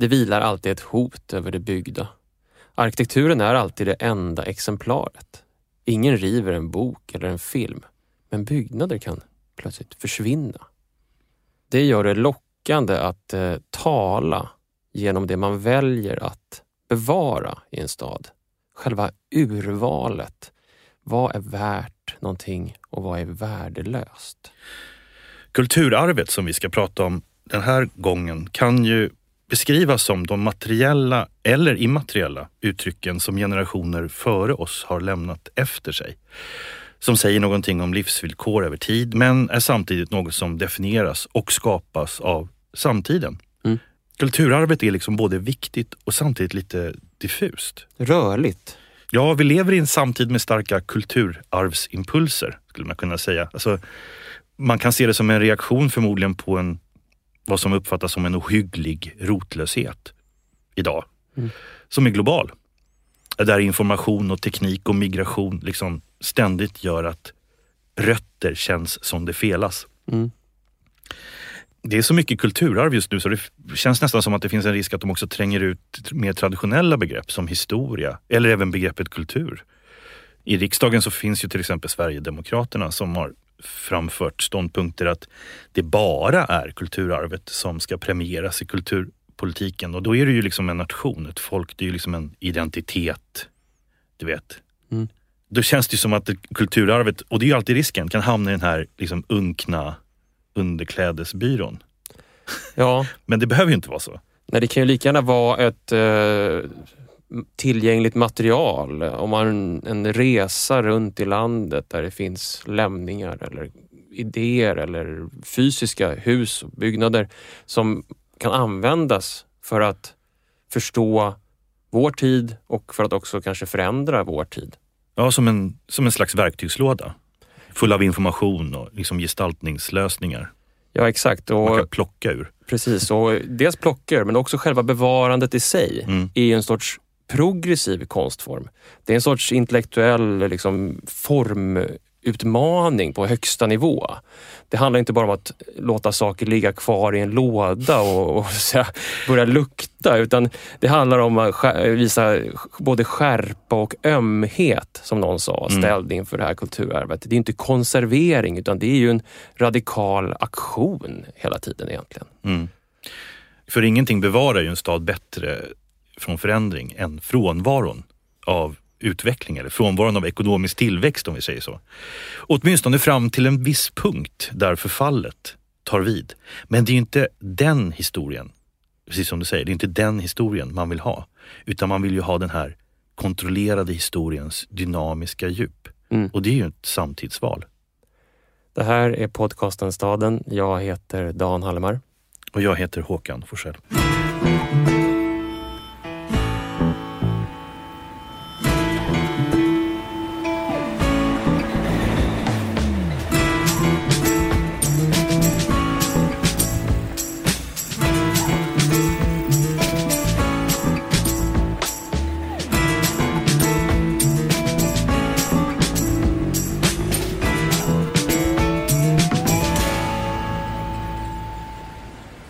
Det vilar alltid ett hot över det byggda. Arkitekturen är alltid det enda exemplaret. Ingen river en bok eller en film, men byggnader kan plötsligt försvinna. Det gör det lockande att tala genom det man väljer att bevara i en stad. Själva urvalet. Vad är värt någonting och vad är värdelöst? Kulturarvet som vi ska prata om den här gången kan ju beskrivas som de materiella eller immateriella uttrycken som generationer före oss har lämnat efter sig. Som säger någonting om livsvillkor över tid, men är samtidigt något som definieras och skapas av samtiden. Mm. Kulturarvet är liksom både viktigt och samtidigt lite diffust. Rörligt. Ja, vi lever i en samtid med starka kulturarvsimpulser, skulle man kunna säga. Alltså, man kan se det som en reaktion förmodligen på vad som uppfattas som en ohygglig rotlöshet idag. Mm. Som är global. Där information och teknik och migration liksom ständigt gör att rötter känns som det felas. Mm. Det är så mycket kulturarv just nu så det känns nästan som att det finns en risk att de också tränger ut mer traditionella begrepp som historia eller även begreppet kultur. I riksdagen så finns ju till exempel Sverigedemokraterna som har framfört ståndpunkter att det bara är kulturarvet som ska premieras i kulturpolitiken. Och då är det ju liksom en nation, ett folk, det är ju liksom en identitet, du vet. Mm. Då känns det ju som att kulturarvet, och det är ju alltid risken, kan hamna i den här liksom unkna underklädesbyrån. Ja. Men det behöver ju inte vara så. Nej, det kan ju lika gärna vara ett tillgängligt material om man en resa runt i landet där det finns lämningar eller idéer eller fysiska hus och byggnader som kan användas för att förstå vår tid och för att också kanske förändra vår tid. Ja, som en slags verktygslåda. Full av information och liksom gestaltningslösningar. Ja, exakt. Och man kan plocka ur. Precis, och dels plocka ur men också själva bevarandet i sig är en sorts progressiv konstform. Det är en sorts intellektuell liksom, formutmaning på högsta nivå. Det handlar inte bara om att låta saker ligga kvar i en låda och börja lukta, utan det handlar om att visa både skärpa och ömhet, som någon sa, ställd inför det här kulturarvet. Det är inte konservering, utan det är ju en radikal aktion hela tiden egentligen. Mm. För ingenting bevarar ju en stad bättre från förändring än frånvaron av utveckling eller frånvaron av ekonomisk tillväxt om vi säger så. Åtminstone fram till en viss punkt där förfallet tar vid. Men det är ju inte den historien, precis som du säger, det är inte den historien man vill ha. Utan man vill ju ha den här kontrollerade historiens dynamiska djup. Mm. Och det är ju ett samtidsval. Det här är podcasten Staden. Jag heter Dan Hallemar. Och jag heter Håkan Forssell.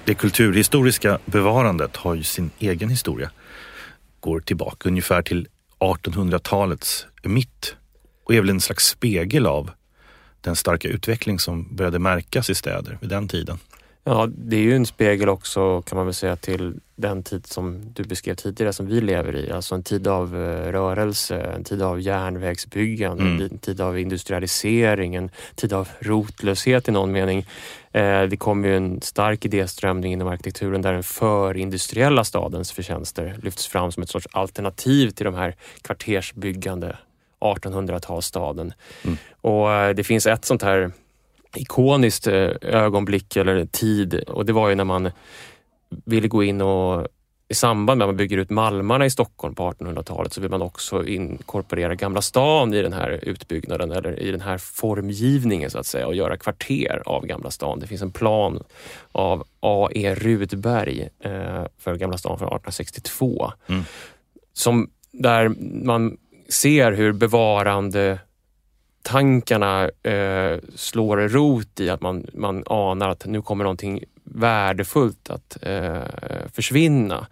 Det kulturhistoriska bevarandet har ju sin egen historia. Går tillbaka ungefär till 1800-talets mitt och är väl en slags spegel av den starka utveckling som började märkas i städer vid den tiden. Ja, det är ju en spegel också kan man väl säga till den tid som du beskrev tidigare som vi lever i. Alltså en tid av rörelse, en tid av järnvägsbyggande, en tid av industrialisering, en tid av rotlöshet i någon mening. Det kom ju en stark idéströmning inom arkitekturen där den förindustriella stadens förtjänster lyfts fram som ett sorts alternativ till de här kvartersbyggande 1800-talsstaden. Mm. Och det finns ett sånt här ikoniskt ögonblick eller tid och det var ju när man ville gå in och i samband med att man bygger ut malmarna i Stockholm på 1800-talet så vill man också inkorporera Gamla stan i den här utbyggnaden eller i den här formgivningen så att säga och göra kvarter av Gamla stan. Det finns en plan av A.E. Rudberg för Gamla stan från 1862 som där man ser hur bevarande tankarna slår rot i att man anar att nu kommer någonting värdefullt att försvinna.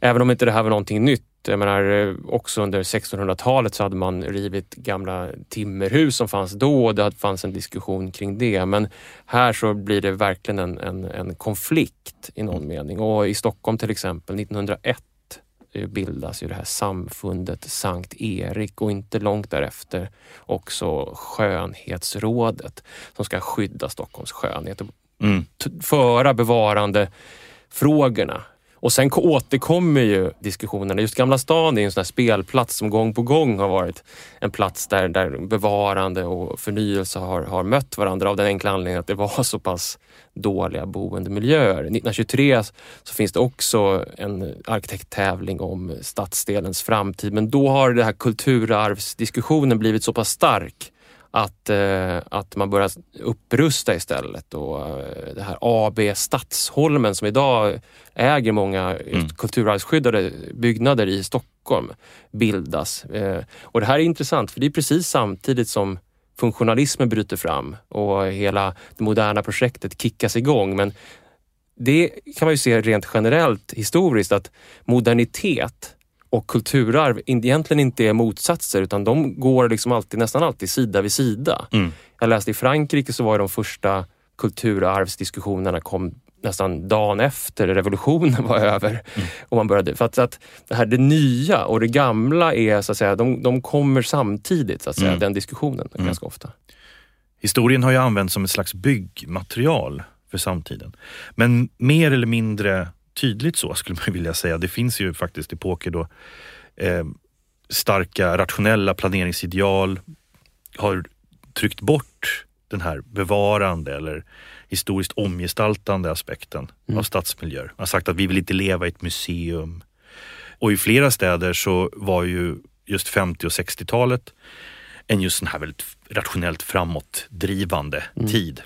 Även om inte det här var någonting nytt. Jag menar, också under 1600-talet så hade man rivit gamla timmerhus som fanns då, och det fanns en diskussion kring det. Men här så blir det verkligen en konflikt i någon mening. Och i Stockholm till exempel 1901 bildas ju det här samfundet Sankt Erik, och inte långt därefter också skönhetsrådet som ska skydda Stockholms skönhet och föra bevarande frågorna. Och sen återkommer ju diskussionerna. Just Gamla stan är en sån här spelplats som gång på gång har varit en plats där bevarande och förnyelse har mött varandra, av den enkla anledningen att det var så pass dåliga boendemiljöer. 1923 så finns det också en arkitekttävling om stadsdelens framtid, men då har det här kulturarvsdiskussionen blivit så pass stark att man börjar upprusta istället, och det här AB Stadsholmen som idag äger många kulturarvsskyddade byggnader i Stockholm bildas. Och det här är intressant, för det är precis samtidigt som funktionalismen bryter fram och hela det moderna projektet kickas igång. Men det kan man ju se rent generellt historiskt, att modernitet och kulturarv egentligen inte är motsatser, utan de går liksom nästan alltid sida vid sida. Jag läste i Frankrike så var de första kulturarvsdiskussionerna kom nästan dagen efter revolutionen var över. Och man började, för att det nya och det gamla är så att säga, de kommer samtidigt så att säga, den diskussionen ganska ofta. Historien har ju använts som ett slags byggmaterial för samtiden. Men mer eller mindre tydligt så skulle man vilja säga. Det finns ju faktiskt epoker då starka rationella planeringsideal har tryckt bort den här bevarande eller historiskt omgestaltande aspekten av stadsmiljöer. Man har sagt att vi vill inte leva i ett museum. Och i flera städer så var ju just 50- och 60-talet en just sån här väldigt rationellt framåtdrivande tid.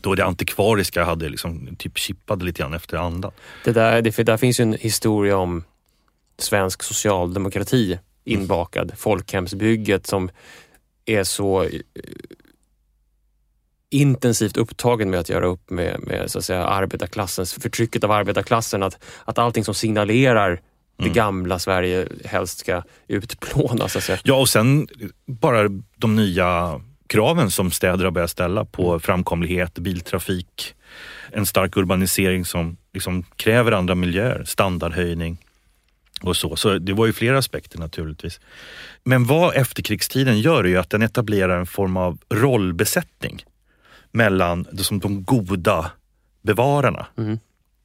Då det antikvariska hade liksom typ chippade lite grann efter andan. Det där finns ju en historia om svensk socialdemokrati inbakad. Folkhemsbygget som är så intensivt upptagen med att göra upp med så att säga arbetarklassens, förtrycket av arbetarklassen, att allting som signalerar det gamla Sverige helst ska utplånas. Ja, och sen bara de nya kraven som städer har börjat ställa på framkomlighet, biltrafik, en stark urbanisering som liksom kräver andra miljöer, standardhöjning och så. Så det var ju flera aspekter naturligtvis. Men vad efterkrigstiden gör är ju att den etablerar en form av rollbesättning mellan de goda bevararna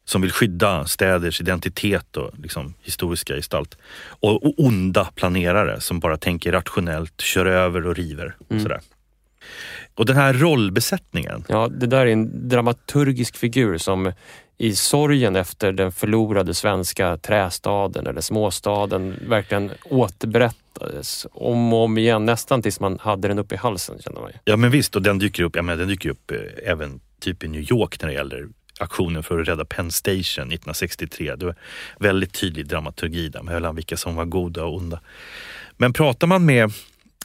som vill skydda städers identitet och liksom historiska gestalt, och onda planerare som bara tänker rationellt, kör över och river och sådär. Och den här rollbesättningen. Ja, det där är en dramaturgisk figur som i sorgen efter den förlorade svenska trästaden eller småstaden verkligen återberättades om och om igen, nästan tills man hade den uppe i halsen, känner man ju. Ja, men visst, och den dyker upp även typ i New York när det gäller aktionen för att rädda Penn Station 1963. Det var väldigt tydlig dramaturgi där mellan vilka som var goda och onda. Men pratar man med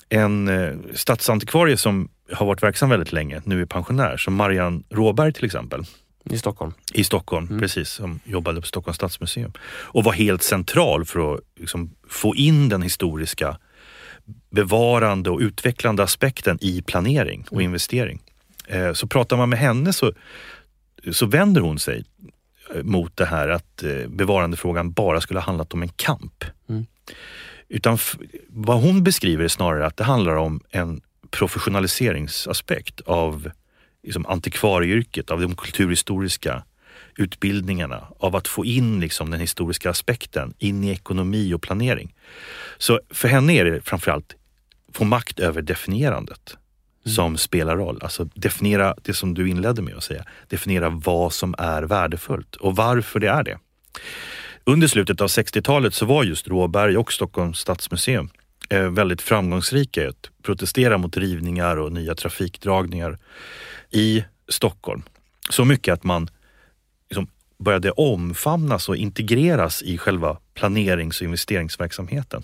en stadsantikvarie som har varit verksam väldigt länge, nu är pensionär, som Brian Råberg till exempel. I Stockholm, precis, som jobbade på Stockholms stadsmuseum. Och var helt central för att liksom få in den historiska bevarande och utvecklande aspekten i planering och investering. Så pratar man med henne så vänder hon sig mot det här att bevarandefrågan bara skulle ha handlat om en kamp. Utan vad hon beskriver är snarare att det handlar om en professionaliseringsaspekt av liksom antikvarieyrket, av de kulturhistoriska utbildningarna, av att få in liksom den historiska aspekten in i ekonomi och planering. Så för henne är det framförallt få makt över definierandet som spelar roll. Alltså definiera det som du inledde med att säga. Definiera vad som är värdefullt och varför det är det. Under slutet av 60-talet så var just Råberg och Stockholms stadsmuseum väldigt framgångsrika i att protestera mot rivningar och nya trafikdragningar i Stockholm. Så mycket att man liksom började omfamnas och integreras i själva planerings- och investeringsverksamheten.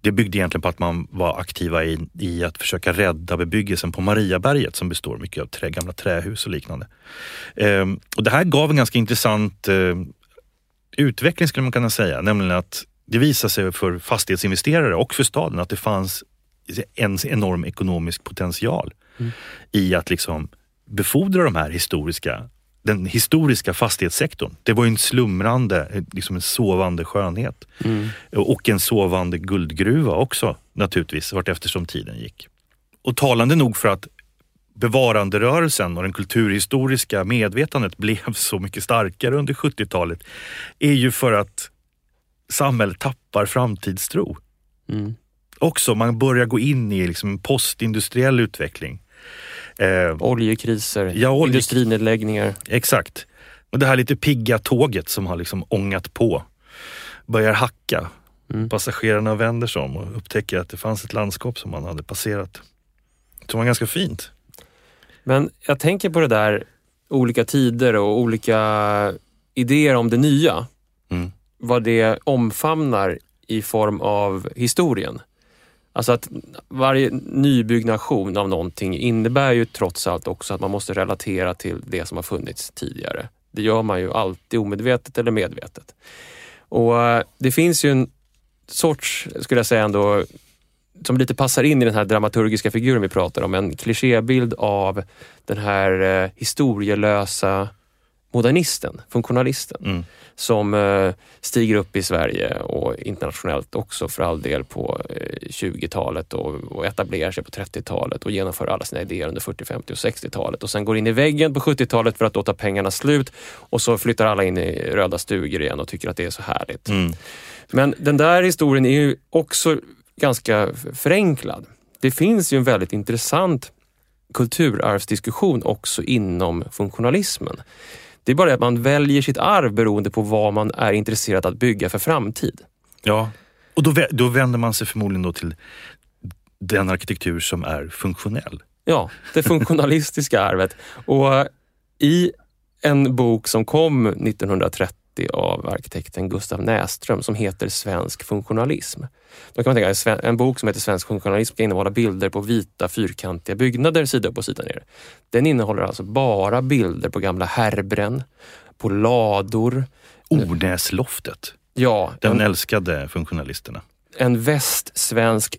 Det byggde egentligen på att man var aktiva i att försöka rädda bebyggelsen på Mariaberget som består mycket av gamla trähus och liknande. Och det här gav en ganska intressant utveckling skulle man kunna säga, nämligen att det visade sig för fastighetsinvesterare och för staden att det fanns en enorm ekonomisk potential i att liksom befordra de här den historiska fastighetssektorn. Det var ju en slumrande, liksom en sovande skönhet. Och en sovande guldgruva också naturligtvis, vart eftersom tiden gick. Och talande nog för att bevaranderörelsen och den kulturhistoriska medvetandet blev så mycket starkare under 70-talet är ju för att samhället tappar framtidstro. Också man börjar gå in i liksom en postindustriell utveckling. Oljekriser, industrinedläggningar. Exakt. Och det här lite pigga tåget som har liksom ångat på börjar hacka. Passagerarna vänder sig om och upptäcker att det fanns ett landskap som man hade passerat. Det var ganska fint. Men jag tänker på det där olika tider och olika idéer om det nya. Vad det omfamnar i form av historien. Alltså att varje nybyggnation av någonting innebär ju trots allt också att man måste relatera till det som har funnits tidigare. Det gör man ju alltid omedvetet eller medvetet. Och det finns ju en sorts, skulle jag säga ändå, som lite passar in i den här dramaturgiska figuren vi pratar om. En klichébild av den här historielösa modernisten, funktionalisten som stiger upp i Sverige och internationellt också för all del på 20-talet och etablerar sig på 30-talet och genomför alla sina idéer under 40-, 50- och 60-talet och sen går in i väggen på 70-talet för att låta pengarna slut och så flyttar alla in i röda stugor igen och tycker att det är så härligt. Men den där historien är ju också ganska förenklad. Det finns ju en väldigt intressant kulturarvsdiskussion också inom funktionalismen. Det är bara att man väljer sitt arv beroende på vad man är intresserad att bygga för framtid. Ja, och då vänder man sig förmodligen då till den arkitektur som är funktionell. Ja, det funktionalistiska arvet. Och i en bok som kom 1930 av arkitekten Gustav Näström som heter Svensk funktionalism. Då kan man tänka att en bok som heter Svensk funktionalism ska innehålla bilder på vita fyrkantiga byggnader sida upp och sida ner. Den innehåller alltså bara bilder på gamla härbren, på lador. Ornäsloftet. Ja. Den älskade funktionalisterna. En västsvensk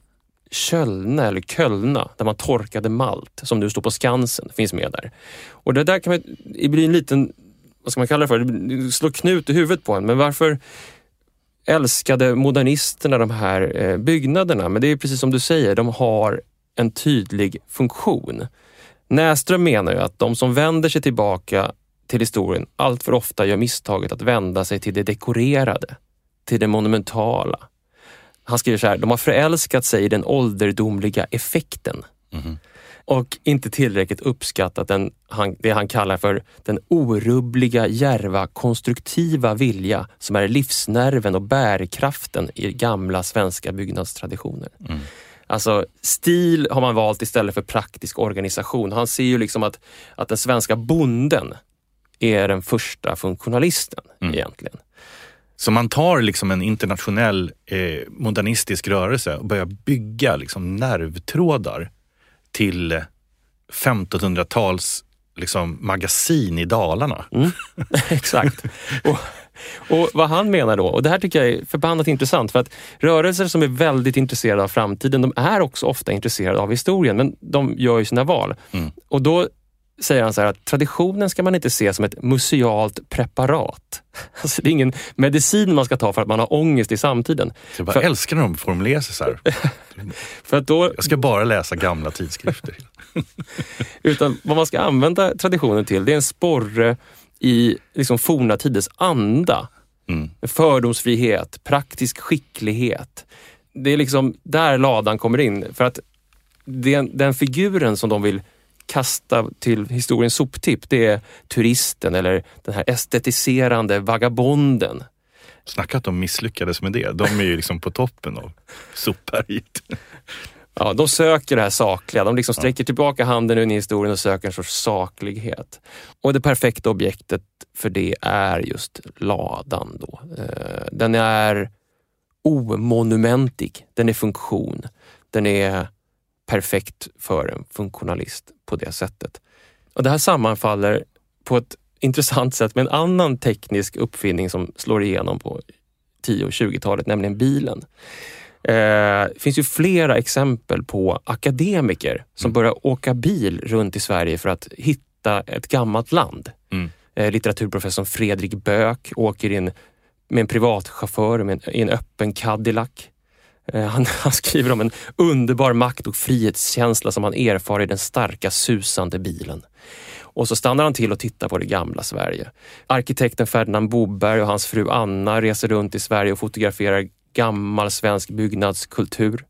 kölna eller kölna där man torkade malt som nu står på Skansen finns med där. Och det där kan man, det blir en liten, vad ska man kalla det för? Det slår knut i huvudet på en. Men varför älskade modernisterna de här byggnaderna? Men det är precis som du säger, de har en tydlig funktion. Näström menar ju att de som vänder sig tillbaka till historien allt för ofta gör misstaget att vända sig till det dekorerade, till det monumentala. Han skriver så här, de har förälskat sig i den ålderdomliga effekten. Och inte tillräckligt uppskattat det han kallar för den orubbliga, djärva, konstruktiva vilja som är livsnerven och bärkraften i gamla svenska byggnadstraditioner. Alltså stil har man valt istället för praktisk organisation. Han ser ju liksom att den svenska bonden är den första funktionalisten egentligen. Så man tar liksom en internationell modernistisk rörelse och börjar bygga liksom nervtrådar till 1500-tals liksom magasin i Dalarna. Exakt. Och vad han menar då, och det här tycker jag är förbannat intressant för att rörelser som är väldigt intresserade av framtiden, de är också ofta intresserade av historien, men de gör ju sina val. Och då säger han så här att traditionen ska man inte se som ett musealt preparat. Alltså det är ingen medicin man ska ta för att man har ångest i samtiden. Jag bara älskar när de formulerar sig så här. För att då, jag ska bara läsa gamla tidskrifter. Utan vad man ska använda traditionen till, det är en sporre i liksom forna tiders anda. Fördomsfrihet, praktisk skicklighet. Det är liksom där ladan kommer in. För att den figuren som de vill kasta till historiens soptipp, det är turisten eller den här estetiserande vagabonden. Snacka att de misslyckades med det. De är ju liksom på toppen av sopberget. Ja, de söker det här sakliga. De liksom sträcker tillbaka handen in i historien och söker en sorts saklighet. Och det perfekta objektet för det är just ladan då. Den är omonumentlig. Den är funktion. Den är perfekt för en funktionalist på det sättet. Och det här sammanfaller på ett intressant sätt med en annan teknisk uppfinning som slår igenom på 10- och 20-talet, nämligen bilen. Det finns ju flera exempel på akademiker som börjar åka bil runt i Sverige för att hitta ett gammalt land. Litteraturprofessorn Fredrik Böök åker in med en privatchaufför i en öppen Cadillac. Han skriver om en underbar makt- och frihetskänsla som han erfar i den starka susande bilen. Och så stannar han till och tittar på det gamla Sverige. Arkitekten Ferdinand Boberg och hans fru Anna reser runt i Sverige och fotograferar gammal svensk byggnadskultur.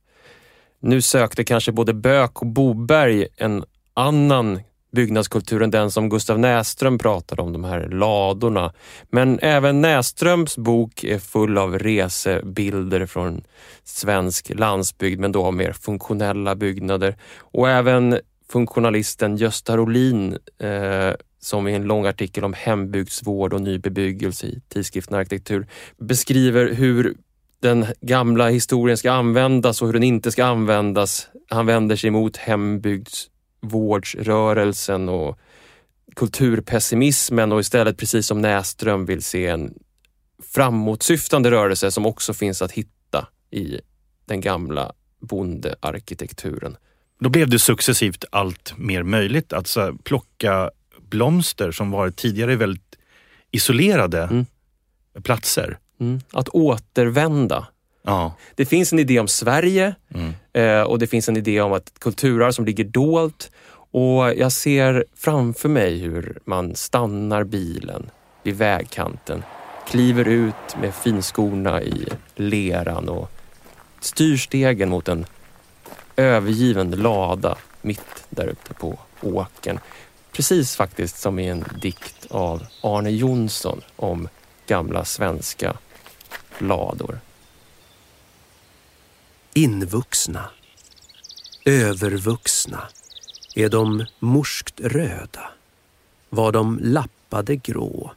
Nu sökte kanske både Böök och Boberg en annan byggnadskultur än den som Gustav Näström pratade om, de här ladorna. Men även Näströms bok är full av resebilder från svensk landsbygd, men då mer funktionella byggnader. Och även funktionalisten Gösta Rolin som i en lång artikel om hembygdsvård och ny bebyggelse i tidskriften Arkitektur beskriver hur den gamla historien ska användas och hur den inte ska användas. Han vänder sig emot hembygdsvårdsrörelsen och kulturpessimismen och istället, precis som Näström, vill se en framåtsyftande rörelse som också finns att hitta i den gamla bondearkitekturen. Då blev det successivt allt mer möjligt att så plocka blomster som var tidigare väldigt isolerade platser. Att återvända. Ja. Det finns en idé om Sverige och det finns en idé om att kulturer som ligger dolt, och jag ser framför mig hur man stannar bilen vid vägkanten, kliver ut med finskorna i leran och styr stegen mot en övergiven lada mitt där ute på åkern. Precis faktiskt som i en dikt av Arne Jonsson om gamla svenska lador. Invuxna, övervuxna är de morskt röda, var de lappade grå,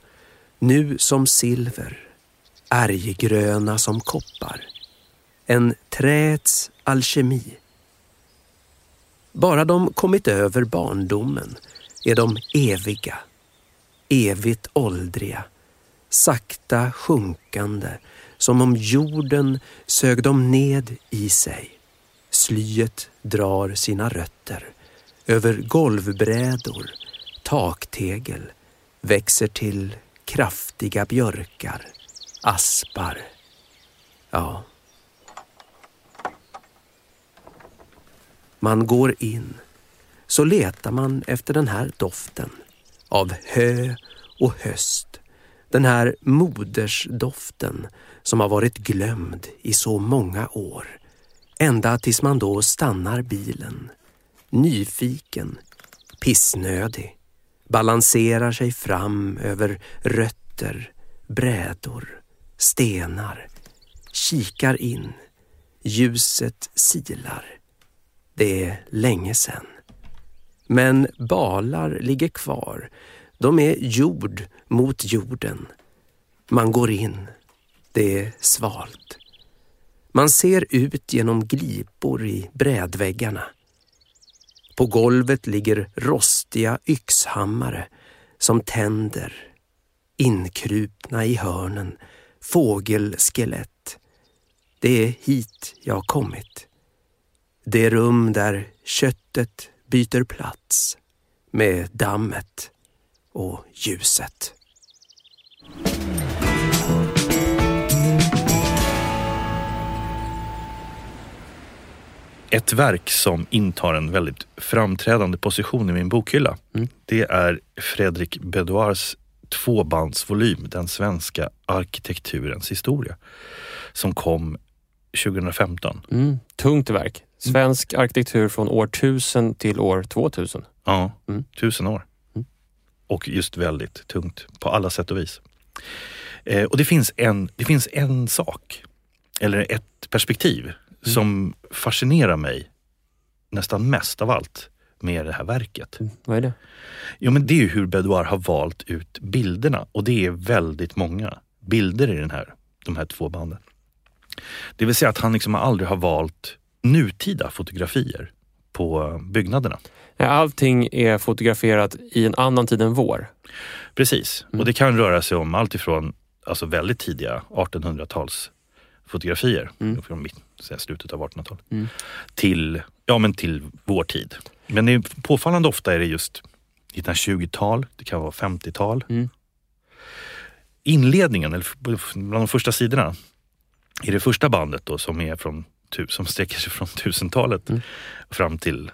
nu som silver, ärggröna som koppar, en träts alkemi. Bara de kommit över barndomen är de eviga, evigt åldriga, sakta sjunkande, som om jorden sög dem ned i sig. Slyet drar sina rötter över golvbrädor, taktegel, växer till kraftiga björkar, aspar. Ja. Man går in, så letar man efter den här doften av hö och höst. Den här modersdoften som har varit glömd i så många år. Ända tills man då stannar bilen. Nyfiken, pissnödig. Balanserar sig fram över rötter, brädor, stenar. Kikar in. Ljuset silar. Det är länge sedan. Men balar ligger kvar. De är jord mot jorden. Man går in. Det är svalt. Man ser ut genom glipor i brädväggarna. På golvet ligger rostiga yxhammare som tänder. Inkrupna i hörnen. Fågelskelett. Det är hit jag kommit. Det rum där köttet byter plats med dammet och ljuset. Ett verk som intar en väldigt framträdande position i min bokhylla, det är Ferdric Bedoires tvåbandsvolym Den svenska arkitekturens historia, som kom 2015. Tungt verk. Svensk arkitektur från år 1000 till år 2000. Ja, 1000 år. Och just väldigt tungt på alla sätt och vis. Och det finns en sak, eller ett perspektiv, som fascinerar mig nästan mest av allt med det här verket. Vad är det? Jo, men det är ju hur Bedoire har valt ut bilderna. Och det är väldigt många bilder i de här två banden. Det vill säga att han liksom aldrig har valt nutida fotografier på byggnaderna. Allting är fotograferat i en annan tid än vår. Precis, och det kan röra sig om allt ifrån alltså väldigt tidiga 1800-tals fotografier från slutet av 1800-talet till, ja, men till vår tid. Men det är påfallande ofta är det just 1920-tal, det kan vara 50-tal. Inledningen, eller bland de första sidorna i det första bandet då, som är från som sträcker sig från 1000-talet fram till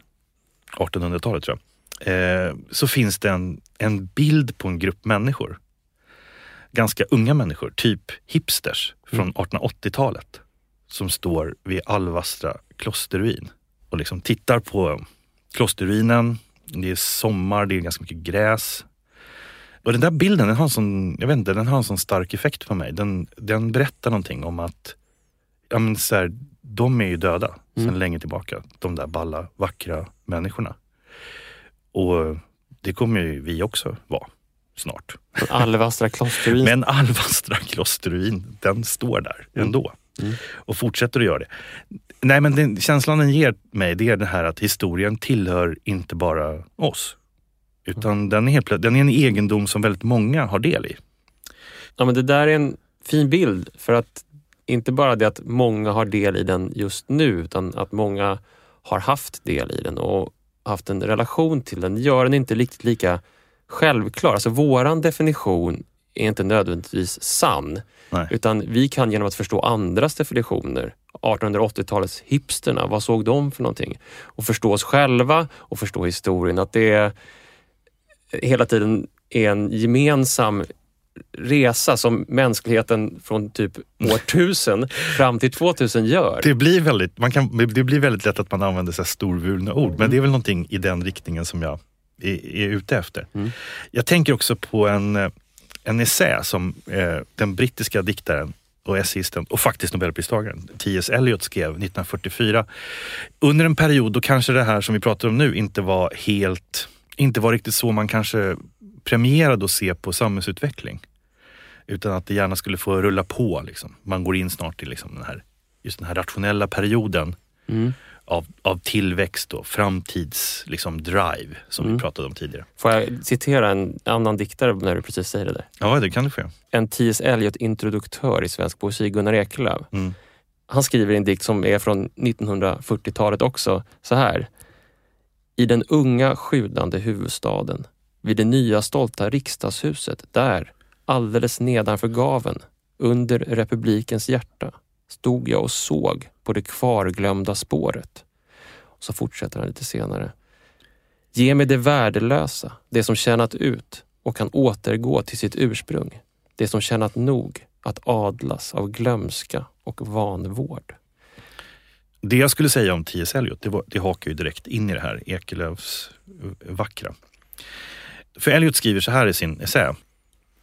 1800-talet tror jag, så finns det en bild på en grupp människor, ganska unga människor, typ hipsters från 1880-talet, som står vid Alvastra klosterruin och liksom tittar på klosterruinen. Det är sommar, det är ganska mycket gräs. Och den där bilden, den har en sån, jag vet inte, den har en sån stark effekt på mig. Den berättar någonting om att, ja men så här, de är ju döda sedan länge tillbaka, de där balla, vackra människorna. Och det kommer ju vi också vara snart. Alvastra klosterruin. Men Alvastra klosterruin, den står där ändå. Och fortsätter att göra det. Nej, men känslan den ger mig, det är det här att historien tillhör inte bara oss. Utan den är en egendom som väldigt många har del i. Ja, men det där är en fin bild, för att inte bara det att många har del i den just nu, utan att många har haft del i den och haft en relation till den. Gör den inte riktigt lika självklar. Alltså våran definition är inte nödvändigtvis sann. Nej. Utan vi kan genom att förstå andras definitioner, 1880-talets hipsterna, vad såg de för någonting? Och förstå oss själva och förstå historien, att det är hela tiden är en gemensam resa som mänskligheten från typ år 1000 fram till 2000 gör. Det blir väldigt lätt att man använder så här storvulna ord, men det är väl någonting i den riktningen som jag är ute efter. Jag tänker också på en essä som den brittiska diktaren och essisten och faktiskt Nobelpristagaren T.S. Eliot skrev 1944 under en period då kanske det här som vi pratar om nu inte var riktigt så man kanske premierade att se på samhällsutveckling, utan att det gärna skulle få rulla på liksom. Man går in snart i liksom den här rationella perioden av tillväxt och framtids liksom drive som vi pratade om tidigare. Får jag citera en annan diktare när du precis säger det där? Ja, det kan du få. En T.S. Eliot-introduktör i svensk poesi, Gunnar Eklöf. Han skriver en dikt som är från 1940-talet också, så här: I den unga sjudande huvudstaden, vid det nya stolta riksdagshuset, där, alldeles nedanför gaven, under republikens hjärta, stod jag och såg på det kvarglömda spåret. Och så fortsätter han lite senare. Ge mig det värdelösa, det som tjänat ut och kan återgå till sitt ursprung, det som tjänat nog att adlas av glömska och vanvård. Det jag skulle säga om T.S. Eliot, det hakar ju direkt in i det här Ekelöfs vackra. För Eliot skriver så här i sin essä: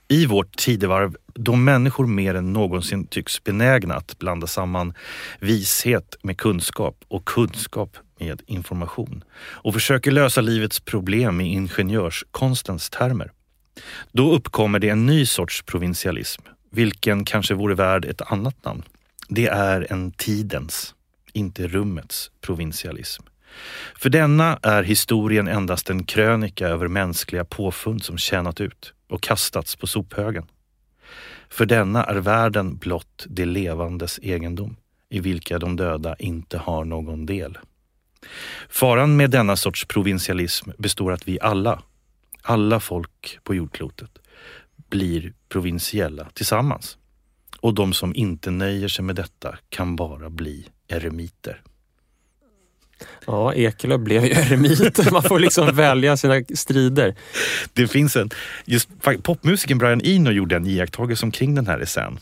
I vårt tidevarv, då människor mer än någonsin tycks benägna att blanda samman vishet med kunskap och kunskap med information och försöker lösa livets problem i ingenjörskonstens termer, då uppkommer det en ny sorts provinsialism, vilken kanske vore värd ett annat namn. Det är en tidens, inte rummets provinsialism. För denna är historien endast en krönika över mänskliga påfund som tjänat ut och kastats på sophögen. För denna är världen blott det levandes egendom, i vilka de döda inte har någon del. Faran med denna sorts provinsialism består att vi alla folk på jordklotet, blir provinsiella tillsammans. Och de som inte nöjer sig med detta kan bara bli eremiter. Ja, Ekelöf blev ju eremit. Man får liksom välja sina strider. Det finns just popmusiken Brian Eno gjorde en iakttagelse omkring den här essän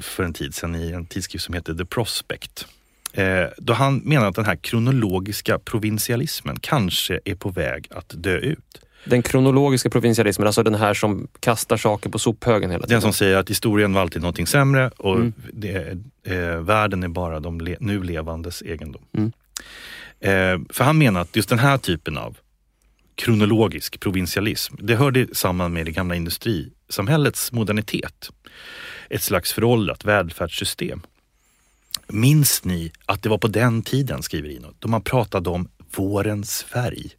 för en tid sedan i en tidskrift som heter The Prospect. Då han menar att den här kronologiska provinsialismen kanske är på väg att dö ut. Den kronologiska provinsialismen, alltså den här som kastar saker på sophögen hela tiden. Den som säger att historien var alltid någonting sämre och världen är bara de nu levandes egendom. För han menar att just den här typen av kronologisk provinsialism. Det hörde samman med det gamla industrisamhällets modernitet. Ett slags föråldrat välfärdssystem. Minns ni att det var på den tiden, skriver Eno, då man pratade om vårens färg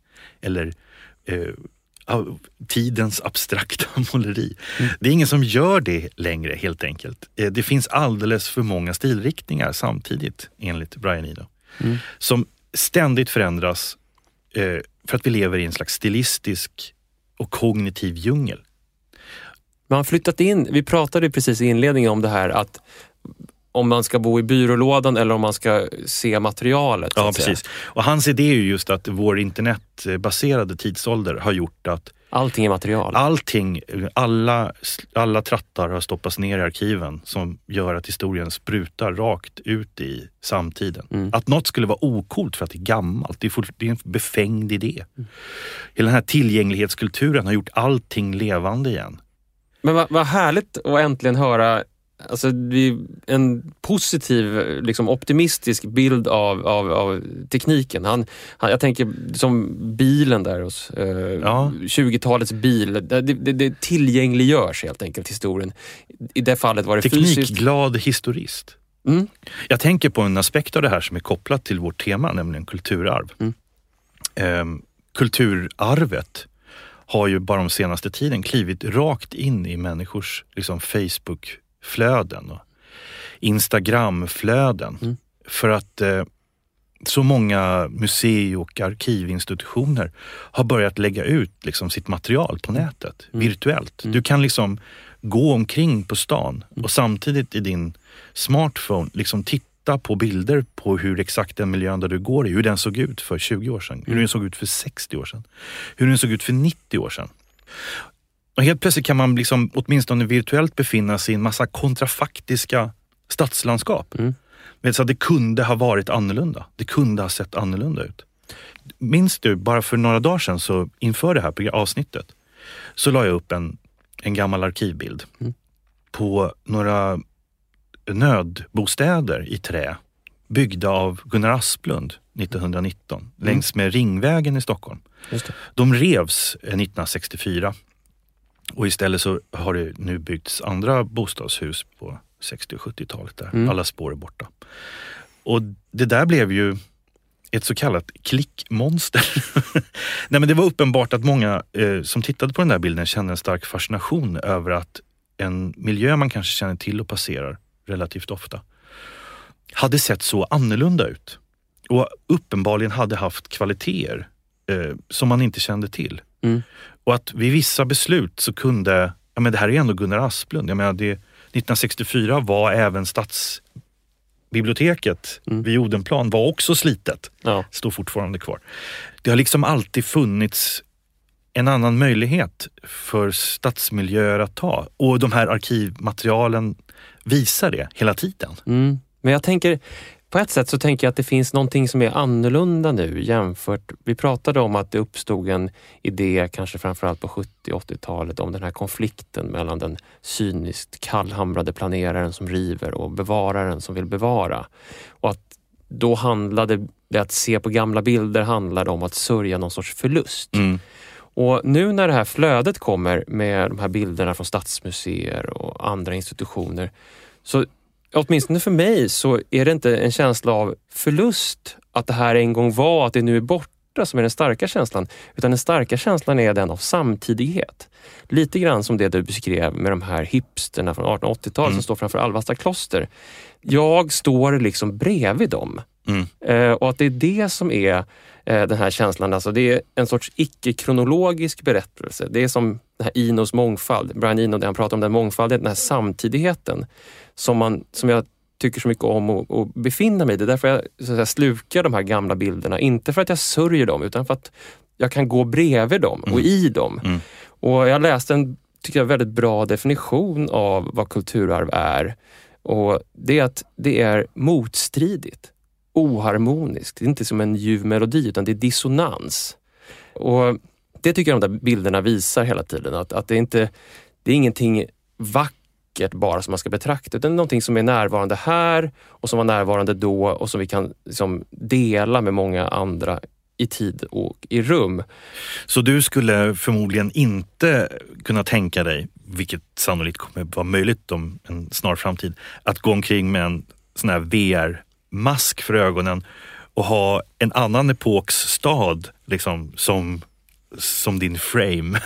eller tidens abstrakta måleri. Mm. Det är ingen som gör det längre helt enkelt. Det finns alldeles för många stilriktningar samtidigt enligt Brian Eno som ständigt förändras för att vi lever i en slags stilistisk och kognitiv djungel. Man har flyttat in, vi pratade precis i inledningen om det här att om man ska bo i byrålådan eller om man ska se materialet. Ja, precis. Och hans idé är ju just att vår internetbaserade tidsålder har gjort att allting är material. Allting, alla trattar har stoppats ner i arkiven som gör att historien sprutar rakt ut i samtiden. Mm. Att något skulle vara okult för att det är gammalt, det är en befängd idé. Mm. Hela den här tillgänglighetskulturen har gjort allting levande igen. Men vad härligt att äntligen höra. Alltså en positiv, liksom optimistisk bild av tekniken. Jag tänker som bilen där hos 20-talets bil. Det tillgängliggörs helt enkelt historien. I det fallet var det fysiskt. Teknikglad historist. Mm. Jag tänker på en aspekt av det här som är kopplat till vårt tema, nämligen kulturarv. Mm. Kulturarvet har ju bara de senaste tiden klivit rakt in i människors liksom Facebook- flöden och Instagram-flöden. Mm. För att så många museer och arkivinstitutioner har börjat lägga ut liksom sitt material på nätet, virtuellt. Du kan liksom gå omkring på stan och samtidigt i din smartphone liksom titta på bilder på hur exakt den miljön där du går i, hur den såg ut för 20 år sedan, hur den såg ut för 60 år sedan, hur den såg ut för 90 år sedan. Och helt plötsligt kan man liksom, åtminstone virtuellt, befinna sig i en massa kontrafaktiska stadslandskap. Mm. Men så det kunde ha varit annorlunda. Det kunde ha sett annorlunda ut. Minns du, bara för några dagar sedan så inför det här avsnittet så la jag upp en gammal arkivbild på några nödbostäder i trä byggda av Gunnar Asplund 1919 längs med Ringvägen i Stockholm. Just det. De revs 1964. Och istället så har det nu byggts andra bostadshus på 60- och 70-talet där. Alla spår är borta. Och det där blev ju ett så kallat klickmonster. Nej, men det var uppenbart att många som tittade på den där bilden kände en stark fascination över att en miljö man kanske känner till och passerar relativt ofta hade sett så annorlunda ut. Och uppenbarligen hade haft kvaliteter som man inte kände till. Mm. Och att vid vissa beslut så kunde, ja men det här är ändå Gunnar Asplund, jag menar det, 1964 var även stadsbiblioteket vid Odenplan var också slitet, står fortfarande kvar. Det har liksom alltid funnits en annan möjlighet för stadsmiljöer att ta, och de här arkivmaterialen visar det hela tiden. Men jag tänker, på ett sätt så tänker jag att det finns någonting som är annorlunda nu jämfört. Vi pratade om att det uppstod en idé kanske framförallt på 70-80-talet om den här konflikten mellan den cyniskt kallhamrade planeraren som river och bevararen som vill bevara. Och att då handlade det, att se på gamla bilder handlade om att sörja någon sorts förlust. Mm. Och nu när det här flödet kommer med de här bilderna från stadsmuseer och andra institutioner, så åtminstone för mig så är det inte en känsla av förlust att det här en gång var, att det nu är borta, som är den starka känslan. Utan den starka känslan är den av samtidighet. Lite grann som det du beskrev med de här hipsterna från 1880-talet som står framför Alvastra kloster. Jag står liksom bredvid dem. Och att det är det som är den här känslan. Alltså det är en sorts icke-kronologisk berättelse. Det är som den här Enos mångfald. Brian Eno, där han pratar om den mångfalden, den här samtidigheten som jag tycker så mycket om och befinna mig i. Det är därför jag så att säga slukar de här gamla bilderna. Inte för att jag sörjer dem, utan för att jag kan gå bredvid dem och i dem. Och jag läste en, tycker jag, väldigt bra definition av vad kulturarv är. Och det är att det är motstridigt. Oharmoniskt. Det är inte som en ljuv melodi, utan det är dissonans. Och det tycker jag de där bilderna visar hela tiden. Att det är ingenting vackert bara som man ska betrakta, utan det är någonting som är närvarande här och som var närvarande då och som vi kan liksom dela med många andra i tid och i rum. Så du skulle förmodligen inte kunna tänka dig, vilket sannolikt kommer vara möjligt om en snar framtid, att gå omkring med en sån här VR-mask för ögonen och ha en annan epoks stad liksom, som din frame?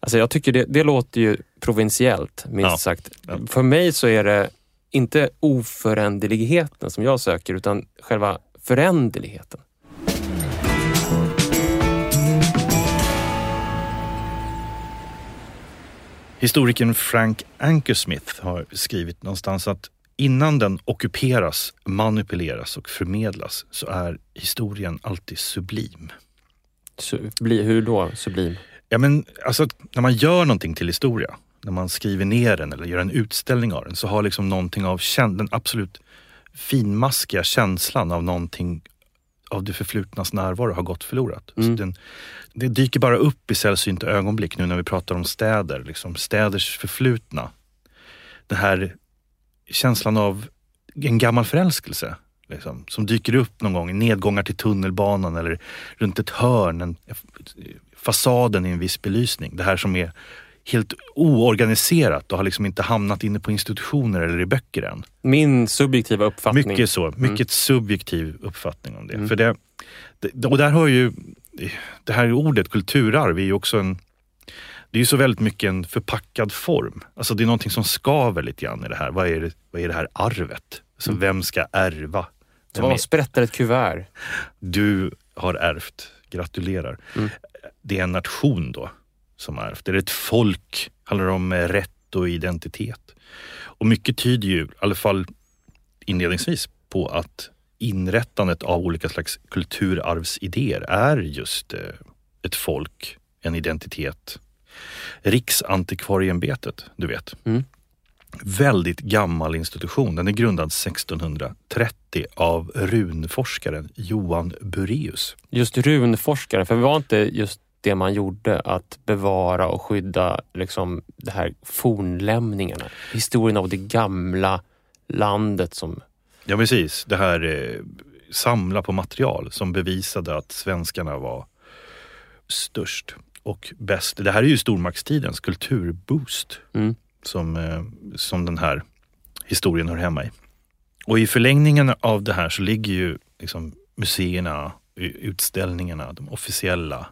Alltså jag tycker det låter ju provinsiellt, minst sagt. Ja. För mig så är det inte oföränderligheten som jag söker, utan själva föränderligheten. Historikern Frank Ankersmith har skrivit någonstans att innan den ockuperas, manipuleras och förmedlas så är historien alltid sublim. Hur då sublim? Ja, men alltså, när man gör någonting till historia, när man skriver ner den eller gör en utställning av den, så har liksom någonting av den absolut finmaskiga känslan av någonting av det förflutnas närvaro har gått förlorat. Mm. Så det dyker bara upp i sällsynta ögonblick nu när vi pratar om städer, liksom städers förflutna. Den här känslan av en gammal förälskelse liksom, som dyker upp någon gång, nedgångar till tunnelbanan eller runt ett hörn, fasaden i en viss belysning. Det här som är helt oorganiserat och har liksom inte hamnat inne på institutioner eller i böcker än. Min subjektiva uppfattning. Mycket subjektiv uppfattning om det. Mm. För och där har ju det här ordet kulturarv är ju också det är ju så väldigt mycket en förpackad form. Alltså det är någonting som skaver lite grann i det här. Vad är det här arvet? Alltså vem ska ärva? Vad sprättar ett kuvert? Du har ärvt. Gratulerar. Mm. Det är en nation då som ärvt. Det är ett folk. Handlar om rätt och identitet. Och mycket tyder ju, i alla fall inledningsvis, på att inrättandet av olika slags kulturarvsidéer är just ett folk, en identitet. Riksantikvarieämbetet, du vet. Mm. Väldigt gammal institution. Den är grundad 1630 av runforskaren Johan Bureus. Just runforskaren, för det var inte just det man gjorde, att bevara och skydda liksom det här fornlämningarna. Historien av det gamla landet som... Ja, precis. Det här samla på material som bevisade att svenskarna var störst och bäst. Det här är ju stormaktstidens kulturboost som den här historien hör hemma i. Och i förlängningen av det här så ligger ju liksom museerna, utställningarna, de officiella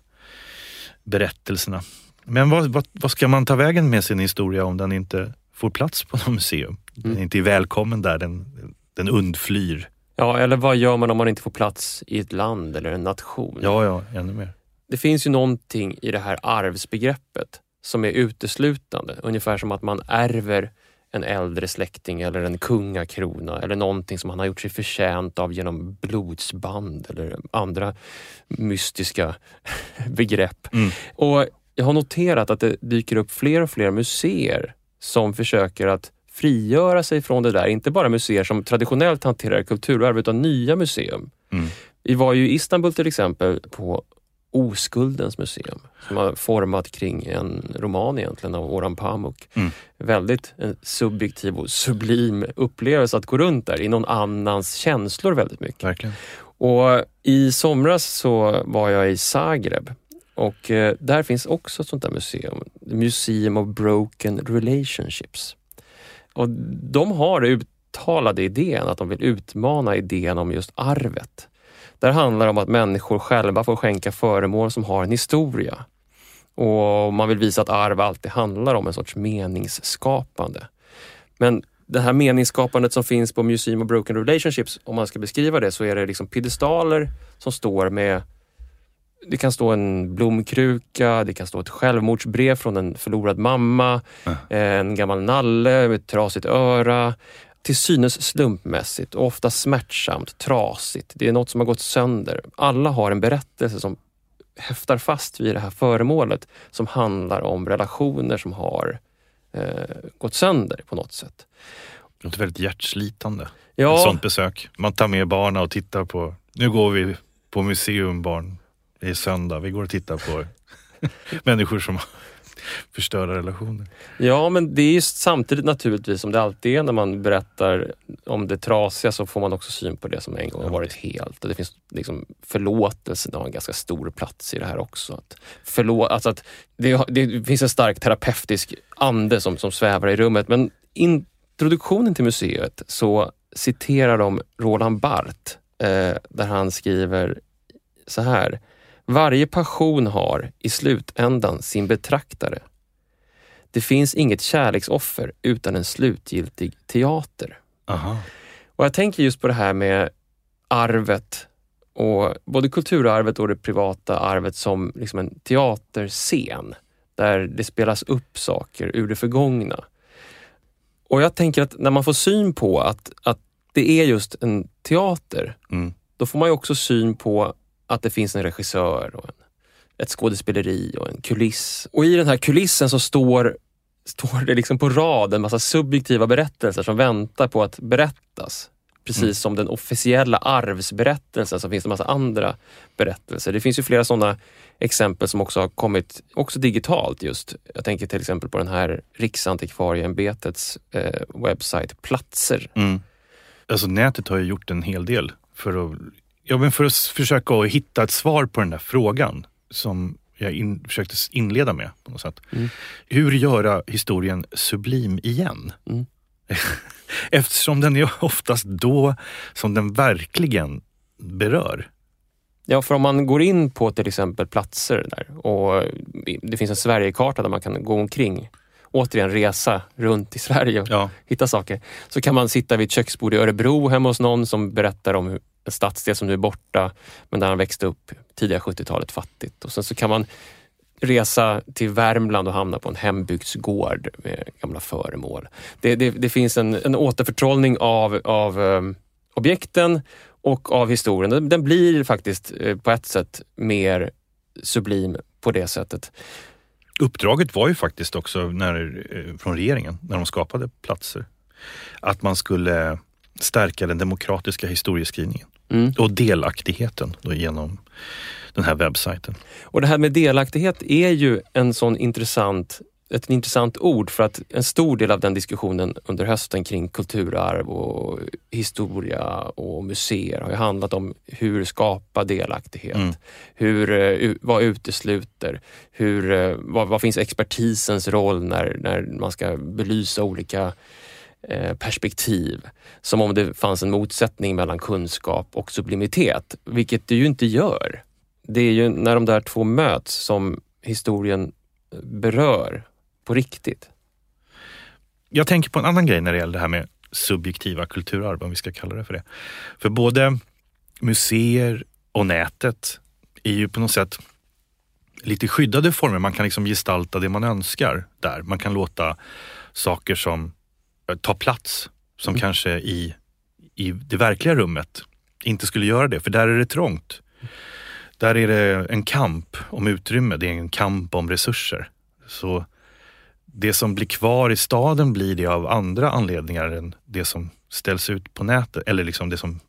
berättelserna. Men vad ska man ta vägen med sin historia om den inte får plats på något museum? Den är inte välkommen där, den undflyr. Ja, eller vad gör man om man inte får plats i ett land eller en nation? Ja, ännu mer. Det finns ju någonting i det här arvsbegreppet som är uteslutande. Ungefär som att man ärver en äldre släkting eller en kungakrona eller någonting som han har gjort sig förtjänt av genom blodsband eller andra mystiska begrepp. Mm. Och jag har noterat att det dyker upp fler och fler museer som försöker att frigöra sig från det där. Inte bara museer som traditionellt hanterar kulturarv utan nya museum. Mm. Vi var ju i Istanbul till exempel på Oskuldens museum som har format kring en roman egentligen av Orhan Pamuk. Mm. Väldigt en subjektiv och sublim upplevelse att gå runt där i någon annans känslor väldigt mycket. Verkligen. Och i somras så var jag i Zagreb och där finns också ett sånt där museum. Museum of Broken Relationships. Och de har uttalade idén att de vill utmana idén om just arvet. Där handlar det om att människor själva får skänka föremål som har en historia. Och man vill visa att arv alltid handlar om en sorts meningsskapande. Men det här meningsskapandet som finns på Museum of Broken Relationships, om man ska beskriva det, så är det liksom piedestaler som står med... Det kan stå en blomkruka, det kan stå ett självmordsbrev från en förlorad mamma, en gammal nalle med ett trasigt öra... Till synes slumpmässigt och ofta smärtsamt, trasigt. Det är något som har gått sönder. Alla har en berättelse som häftar fast vid det här föremålet som handlar om relationer som har gått sönder på något sätt. Det är väldigt hjärtslitande. Ja. Ett sånt besök. Man tar med barna och tittar på... Nu går vi på museum, barn. Det är söndag. Vi går och tittar på människor som förstöra relationer. Ja, men det är ju samtidigt naturligtvis som det alltid är när man berättar om det trasiga, så får man också syn på det som en gång har varit helt. Och det finns liksom förlåtelsen av en ganska stor plats i det här också. Att att det finns en stark terapeutisk ande som svävar i rummet. Men introduktionen till museet så citerar de Roland Barthes där han skriver så här: varje passion har i slutändan sin betraktare. Det finns inget kärleksoffer utan en slutgiltig teater. Aha. Och jag tänker just på det här med arvet, och både kulturarvet och det privata arvet som liksom en teaterscen där det spelas upp saker ur det förgångna. Och jag tänker att när man får syn på att det är just en teater, då får man ju också syn på att det finns en regissör och ett skådespeleri och en kuliss. Och i den här kulissen så står det liksom på rad en massa subjektiva berättelser som väntar på att berättas. Precis som den officiella arvsberättelsen, så finns det en massa andra berättelser. Det finns ju flera sådana exempel som också har kommit också digitalt just. Jag tänker till exempel på den här Riksantikvarieämbetets webbsajt Platser. Alltså nätet har ju gjort en hel del för att försöka hitta ett svar på den där frågan som jag försökte inleda med på något sätt. Hur göra historien sublim igen? Eftersom den är oftast då som den verkligen berör. Ja, för om man går in på till exempel platser där, och det finns en Sverigekarta där man kan gå omkring, återigen resa runt i Sverige och hitta saker, så kan man sitta vid ett köksbord i Örebro hemma hos någon som berättar om en stadsdel som nu är borta, men där han växte upp tidiga 70-talet fattigt. Och sen så kan man resa till Värmland och hamna på en hembygdsgård med gamla föremål. Det finns en återförtrollning av objekten och av historien. Den blir faktiskt på ett sätt mer sublim på det sättet. Uppdraget var ju faktiskt också från regeringen, när de skapade platser, att man skulle stärka den demokratiska historieskrivningen och delaktigheten då genom den här webbsajten. Och det här med delaktighet är ju ett intressant ord, för att en stor del av den diskussionen under hösten kring kulturarv och historia och museer har ju handlat om hur skapa delaktighet, vad utesluter, vad finns expertisens roll när man ska belysa olika perspektiv, som om det fanns en motsättning mellan kunskap och sublimitet, vilket det ju inte gör. Det är ju när de där två möts som historien berör på riktigt. Jag tänker på en annan grej när det gäller det här med subjektiva kulturarv, om vi ska kalla det för det. För både museer och nätet är ju på något sätt lite skyddade former. Man kan liksom gestalta det man önskar där. Man kan låta saker som ta plats som kanske i det verkliga rummet inte skulle göra det, för där är det trångt. Där är det en kamp om utrymme, det är en kamp om resurser. Så det som blir kvar i staden blir det av andra anledningar än det som ställs ut på nätet, eller liksom det som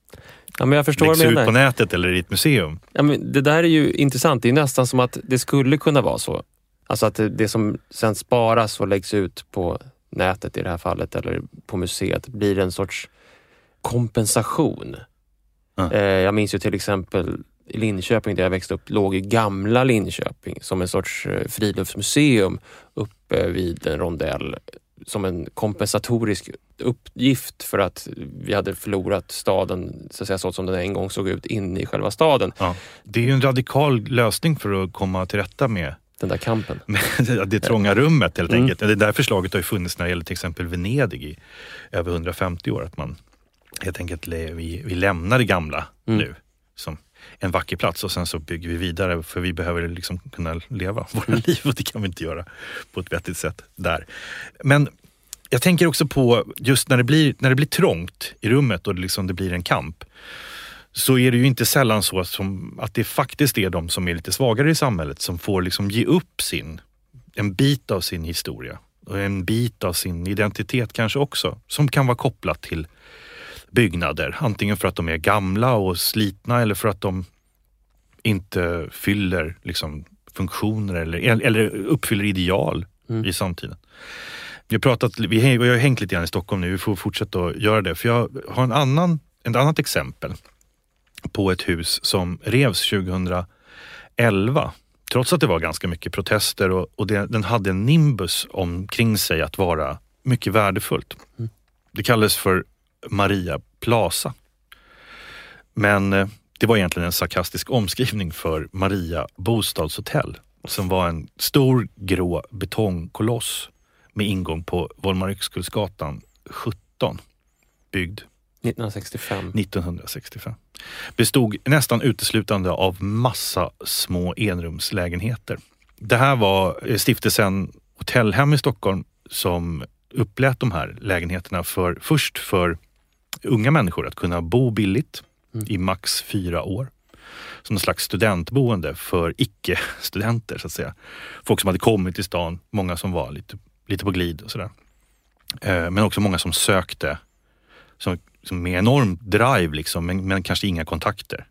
läggs ut på nätet eller i ett museum. Ja, men det där är ju intressant, det är nästan som att det skulle kunna vara så. Alltså att det som sen sparas och läggs ut på nätet i det här fallet, eller på museet, blir en sorts kompensation. Jag minns ju till exempel i Linköping, där jag växte upp, låg i gamla Linköping som en sorts friluftsmuseum uppe vid en rondell, som en kompensatorisk uppgift för att vi hade förlorat staden, så att säga, så som den en gång såg ut in i själva staden. Ja. Det är ju en radikal lösning för att komma till rätta med den där kampen. Det trånga rummet helt enkelt. Det där förslaget har ju funnits när det gäller till exempel Venedig i över 150 år. Att man helt enkelt, vi lämnar det gamla nu som en vacker plats, och sen så bygger vi vidare, för vi behöver liksom kunna leva våra liv, och det kan vi inte göra på ett vettigt sätt där. Men jag tänker också på just när det blir trångt i rummet och liksom det blir en kamp, så är det ju inte sällan så att det faktiskt är de som är lite svagare i samhället som får liksom ge upp en bit av sin historia och en bit av sin identitet kanske också, som kan vara kopplat till byggnader, antingen för att de är gamla och slitna eller för att de inte fyller liksom funktioner eller uppfyller ideal i samtiden. Vi har hängt lite grann i Stockholm nu, vi får fortsätta att göra det. För jag har ett annat exempel på ett hus som revs 2011. Trots att det var ganska mycket protester och den hade en nimbus omkring sig att vara mycket värdefullt. Mm. Det kallades för Maria Plaza. Men det var egentligen en sarkastisk omskrivning för Maria Bostadshotell som var en stor grå betongkoloss med ingång på Wollmarkskullsgatan 17, byggd 1965. Bestod nästan uteslutande av massa små enrumslägenheter. Det här var stiftelsen Hotellhem i Stockholm som upplät de här lägenheterna först för unga människor att kunna bo billigt i max 4 år. Som en slags studentboende för icke-studenter så att säga. Folk som hade kommit till stan, många som var lite på glid och sådär. Men också många som sökte som med enorm drive liksom, men kanske inga kontakter.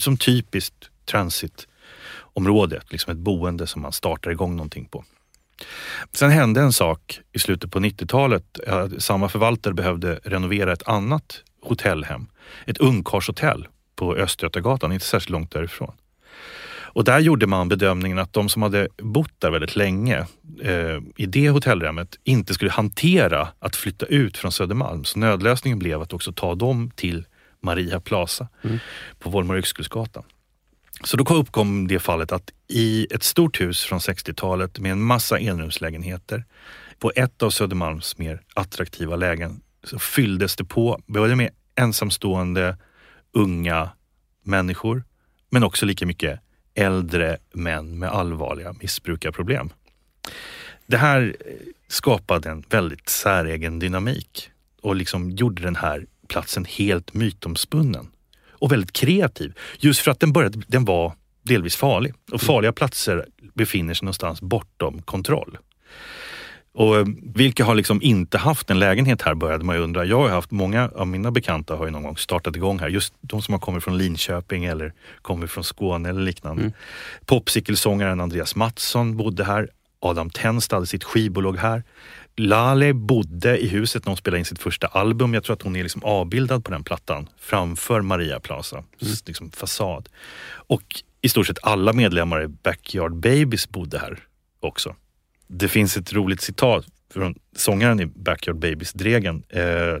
Som typiskt transitområde, liksom ett boende som man startar igång någonting på. Sen hände en sak i slutet på 90-talet. Samma förvaltare behövde renovera ett annat hotellhem. Ett ungkarshotell på Östgötagatan, inte särskilt långt därifrån. Och där gjorde man bedömningen att de som hade bott där väldigt länge i det hotellrummet inte skulle hantera att flytta ut från Södermalm. Så nödlösningen blev att också ta dem till Maria Plaza på Wollmarkskullsgatan. Så då uppkom det fallet att i ett stort hus från 60-talet med en massa enrumslägenheter på ett av Södermalms mer attraktiva lägen så fylldes det på både med ensamstående unga människor men också lika mycket äldre män med allvarliga missbrukarproblem. Det här skapade en väldigt säregen dynamik och liksom gjorde den här platsen helt mytomspunnen och väldigt kreativ. Just för att den var delvis farlig. Och farliga platser befinner sig någonstans bortom kontroll. Och vilka har liksom inte haft en lägenhet här började man ju undra. Jag har haft många av mina bekanta har ju någon gång startat igång här. Just de som har kommit från Linköping eller kommer från Skåne eller liknande. Popsikelsångaren Andreas Mattsson bodde här. Adam Tenst hade sitt skivbolag här. Lale bodde i huset när hon spelade in sitt första album. Jag tror att hon är liksom avbildad på den plattan framför Maria Plaza. Liksom fasad. Och i stort sett alla medlemmar i Backyard Babies bodde här också. Det finns ett roligt citat från sångaren i Backyard Babies-dregen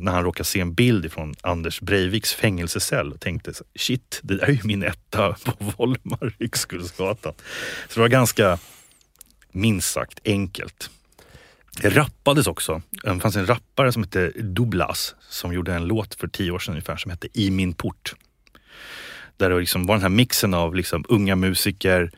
när han råkar se en bild från Anders Breiviks fängelsecell och tänkte shit, det där är ju min etta på Wollmarkskullsgatan. Så det var ganska minst sagt enkelt. Det rappades också. Det fanns en rappare som hette Douglas som gjorde en låt för 10 år sedan ungefär som hette I min port. Där det liksom var den här mixen av liksom unga musiker,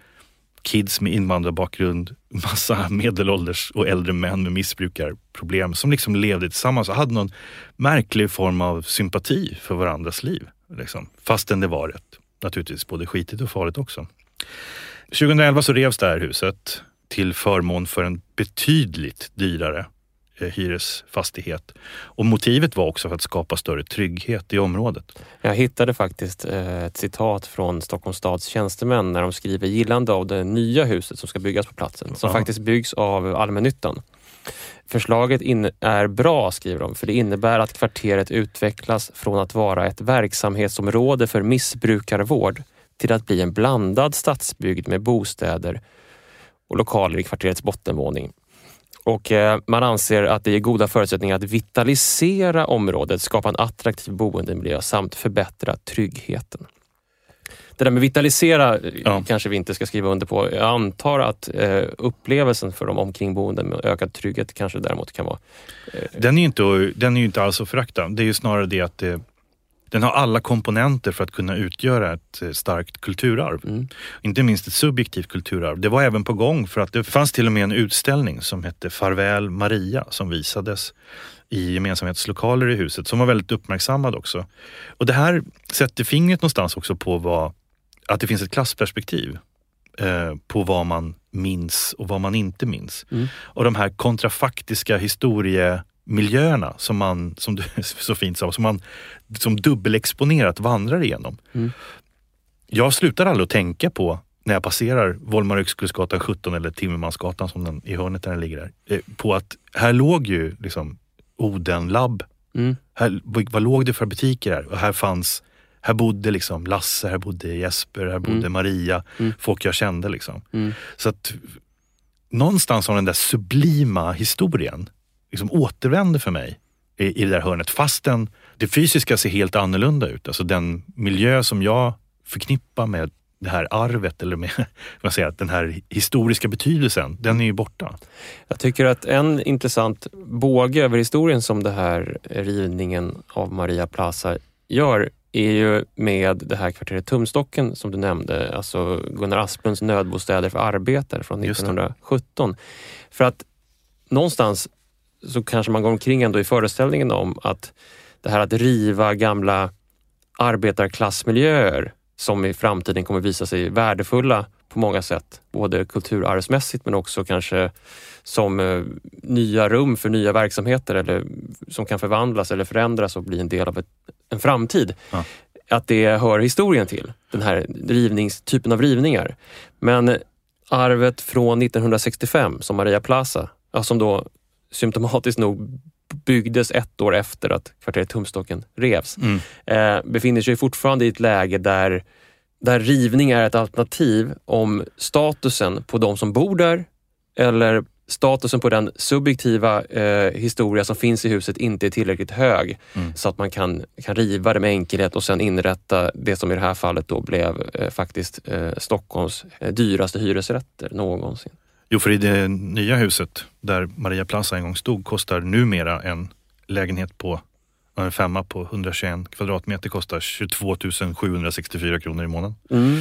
kids med invandrarbakgrund, massa medelålders och äldre män med missbrukarproblem som liksom levde tillsammans och hade någon märklig form av sympati för varandras liv. Liksom. Fastän det var rätt. Naturligtvis både skitigt och farligt också. 2011 så revs det här huset till förmån för en betydligt dyrare hyresfastighet. Och motivet var också för att skapa större trygghet i området. Jag hittade faktiskt ett citat från Stockholms stads tjänstemän när de skriver gillande av det nya huset som ska byggas på platsen. Som faktiskt byggs av allmännyttan. Förslaget är bra, skriver de, för det innebär att kvarteret utvecklas från att vara ett verksamhetsområde för missbrukarvård till att bli en blandad stadsbygd med bostäder och lokaler i kvarterets bottenvåning. Och man anser att det är goda förutsättningar att vitalisera området, skapa en attraktiv boendemiljö samt förbättra tryggheten. Det där med vitalisera kanske vi inte ska skriva under på. Jag antar att upplevelsen för de omkringboende med ökad trygghet kanske däremot kan vara... Den är ju inte alls att förakta. Det är ju snarare det att den har alla komponenter för att kunna utgöra ett starkt kulturarv. Inte minst ett subjektivt kulturarv. Det var även på gång för att det fanns till och med en utställning som hette Farväl Maria som visades i gemensamhetslokaler i huset som var väldigt uppmärksammad också. Och det här sätter fingret någonstans också på att det finns ett klassperspektiv på vad man minns och vad man inte minns. Och de här kontrafaktiska historiemiljöerna som du så fint sa, som dubbelexponerat vandrar igenom. Jag slutar aldrig att tänka på när jag passerar Wollmaryksgatan 17 eller Timmermansgatan som den i hörnet där den ligger där, på att här låg ju liksom Odenlabb. Mm. Här, vad låg det för butiker här? Och här bodde liksom Lasse, här bodde Jesper, här bodde Maria, folk jag kände liksom. Mm. Så att någonstans av den där sublima historien liksom återvänder för mig i det där hörnet, fastän det fysiska ser helt annorlunda ut. Alltså den miljö som jag förknippar med det här arvet eller med man säger, den här historiska betydelsen, den är ju borta. Jag tycker att en intressant båge över historien som det här rivningen av Maria Plaza gör är ju med det här kvarteret Tumstocken som du nämnde, alltså Gunnar Asplunds nödbostäder för arbetare från 1917. För att någonstans så kanske man går omkring ändå i föreställningen om att det här att riva gamla arbetarklassmiljöer som i framtiden kommer visa sig värdefulla på många sätt, både kulturarvsmässigt men också kanske som nya rum för nya verksamheter eller som kan förvandlas eller förändras och bli en del av en framtid. Ja. Att det hör historien till, den här typen av rivningar. Men arvet från 1965 som Maria Plaza, som då symptomatiskt nog byggdes ett år efter att kvarteret Tumstocken revs, befinner sig fortfarande i ett läge där rivning är ett alternativ om statusen på de som bor där eller statusen på den subjektiva historia som finns i huset inte är tillräckligt hög så att man kan riva det med enkelhet och sen inrätta det som i det här fallet då blev faktiskt Stockholms dyraste hyresrätter någonsin. Jo, för i det nya huset där Maria Plaza en gång stod kostar numera en lägenhet på en femma på 121 kvadratmeter kostar 22 764 kronor i månaden. Mm.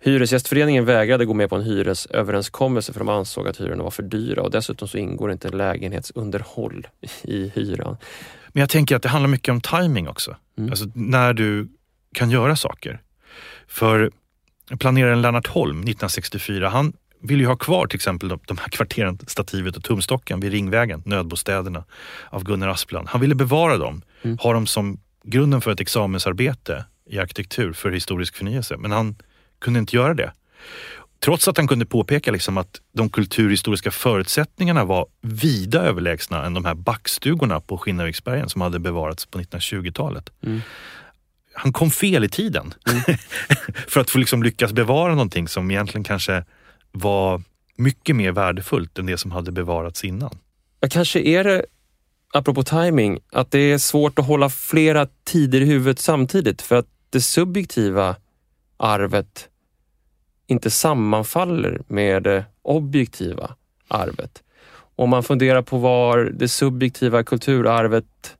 Hyresgästföreningen vägrade gå med på en hyresöverenskommelse för de ansåg att hyrorna var för dyra och dessutom så ingår inte lägenhetsunderhåll i hyran. Men jag tänker att det handlar mycket om timing också. Mm. Alltså när du kan göra saker. För planeraren Lennart Holm 1964, han vill ju ha kvar till exempel de här kvarteren Stativet och Tumstocken vid Ringvägen, nödbostäderna av Gunnar Asplund. Han ville bevara dem, ha dem som grunden för ett examensarbete i arkitektur för historisk förnyelse. Men han kunde inte göra det. Trots att han kunde påpeka liksom att de kulturhistoriska förutsättningarna var vida överlägsna än de här backstugorna på Skinnaviksbergen som hade bevarats på 1920-talet. Mm. Han kom fel i tiden för att få liksom lyckas bevara någonting som egentligen kanske var mycket mer värdefullt än det som hade bevarats innan. Ja, kanske är det, apropå timing, att det är svårt att hålla flera tider i huvudet samtidigt för att det subjektiva arvet inte sammanfaller med det objektiva arvet. Om man funderar på var det subjektiva kulturarvet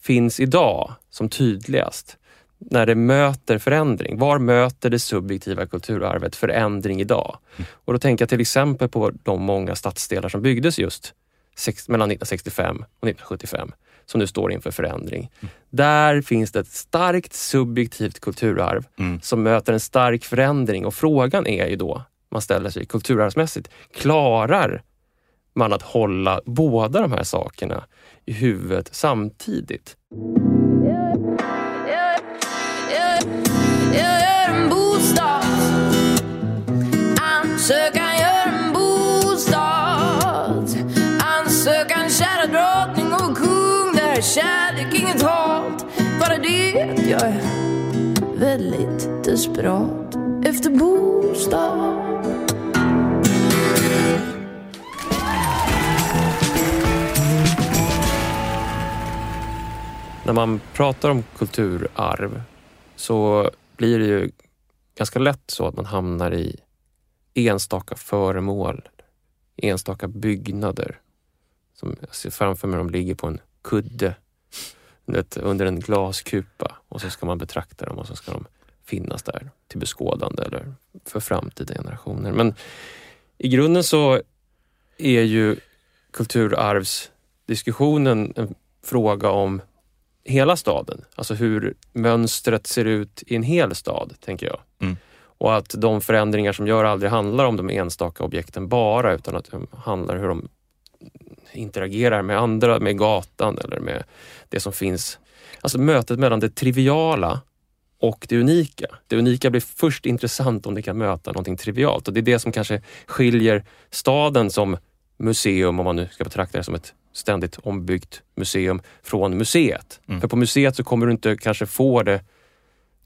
finns idag som tydligast, när det möter förändring. Var möter det subjektiva kulturarvet förändring idag? Och då tänker jag till exempel på de många stadsdelar som byggdes just mellan 1965 och 1975 som nu står inför förändring. Mm. Där finns det ett starkt subjektivt kulturarv som möter en stark förändring och frågan är ju då, man ställer sig kulturarvsmässigt, klarar man att hålla båda de här sakerna i huvudet samtidigt? Jag är väldigt desperat efter bostad. När man pratar om kulturarv så blir det ju ganska lätt så att man hamnar i enstaka föremål, enstaka byggnader. Som jag ser framför mig, de ligger på en kudde under en glaskupa och så ska man betrakta dem och så ska de finnas där till beskådande eller för framtida generationer. Men i grunden så är ju kulturarvsdiskussionen en fråga om hela staden. Alltså hur mönstret ser ut i en hel stad, tänker jag. Mm. Och att de förändringar som gör aldrig handlar om de enstaka objekten bara, utan att de handlar hur de interagerar med andra, med gatan eller med det som finns. Alltså mötet mellan det triviala och det unika. Det unika blir först intressant om det kan möta någonting trivialt. Och det är det som kanske skiljer staden som museum, om man nu ska betrakta det som ett ständigt ombyggt museum, från museet. Mm. För på museet så kommer du inte kanske få det.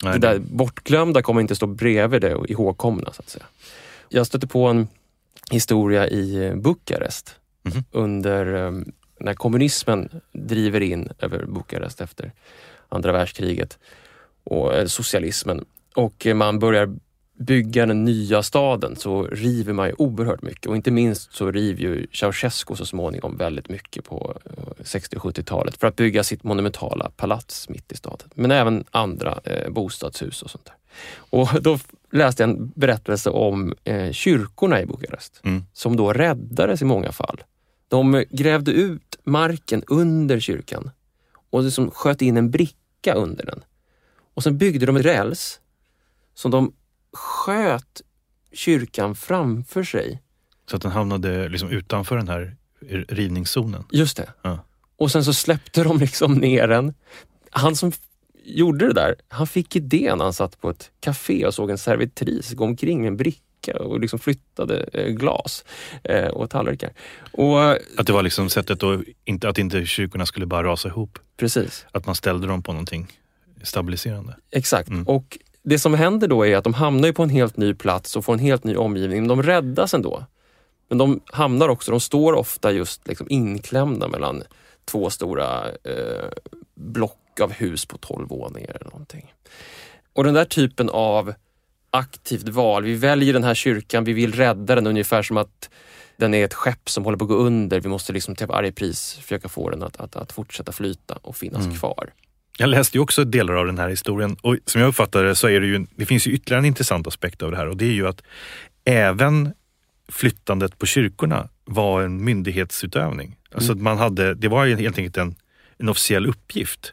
Nej, det där bortglömda kommer inte stå bredvid det och ihågkomna, så att säga. Jag stötte på en historia i Bukarest under när kommunismen driver in över Bukarest efter andra världskriget och socialismen. Och man börjar bygga den nya staden, så river man ju oerhört mycket. Och inte minst så river ju Ceausescu så småningom väldigt mycket på 60-70-talet för att bygga sitt monumentala palats mitt i staden. Men även andra bostadshus och sånt där. Och då läste jag en berättelse om kyrkorna i Bukarest som då räddades i många fall. De grävde ut marken under kyrkan och liksom sköt in en bricka under den. Och sen byggde de en räls som de sköt kyrkan framför sig. Så att den hamnade liksom utanför den här rivningszonen. Just det. Ja. Och sen så släppte de liksom ner den. Han som gjorde det där, han fick idén när han satt på ett café och såg en servitris gå omkring med en bricka och liksom flyttade glas och tallrikar. Och att det var liksom sättet att inte kyrkorna skulle bara rasa ihop. Precis. Att man ställde dem på någonting stabiliserande. Exakt. Mm. Och det som händer då är att de hamnar ju på en helt ny plats och får en helt ny omgivning. Men de räddas ändå. Men de hamnar också, de står ofta just liksom inklämda mellan två stora block av hus på 12 våningar eller någonting. Och den där typen av aktivt val, vi väljer den här kyrkan, vi vill rädda den, ungefär som att den är ett skepp som håller på att gå under. Vi måste liksom till varje pris försöka få den att fortsätta flyta och finnas kvar. Jag läste ju också delar av den här historien, och som jag uppfattar det så är det ju, det finns ju ytterligare en intressant aspekt av det här, och det är ju att även flyttandet på kyrkorna var en myndighetsutövning. Alltså att man hade, det var ju helt enkelt en officiell uppgift.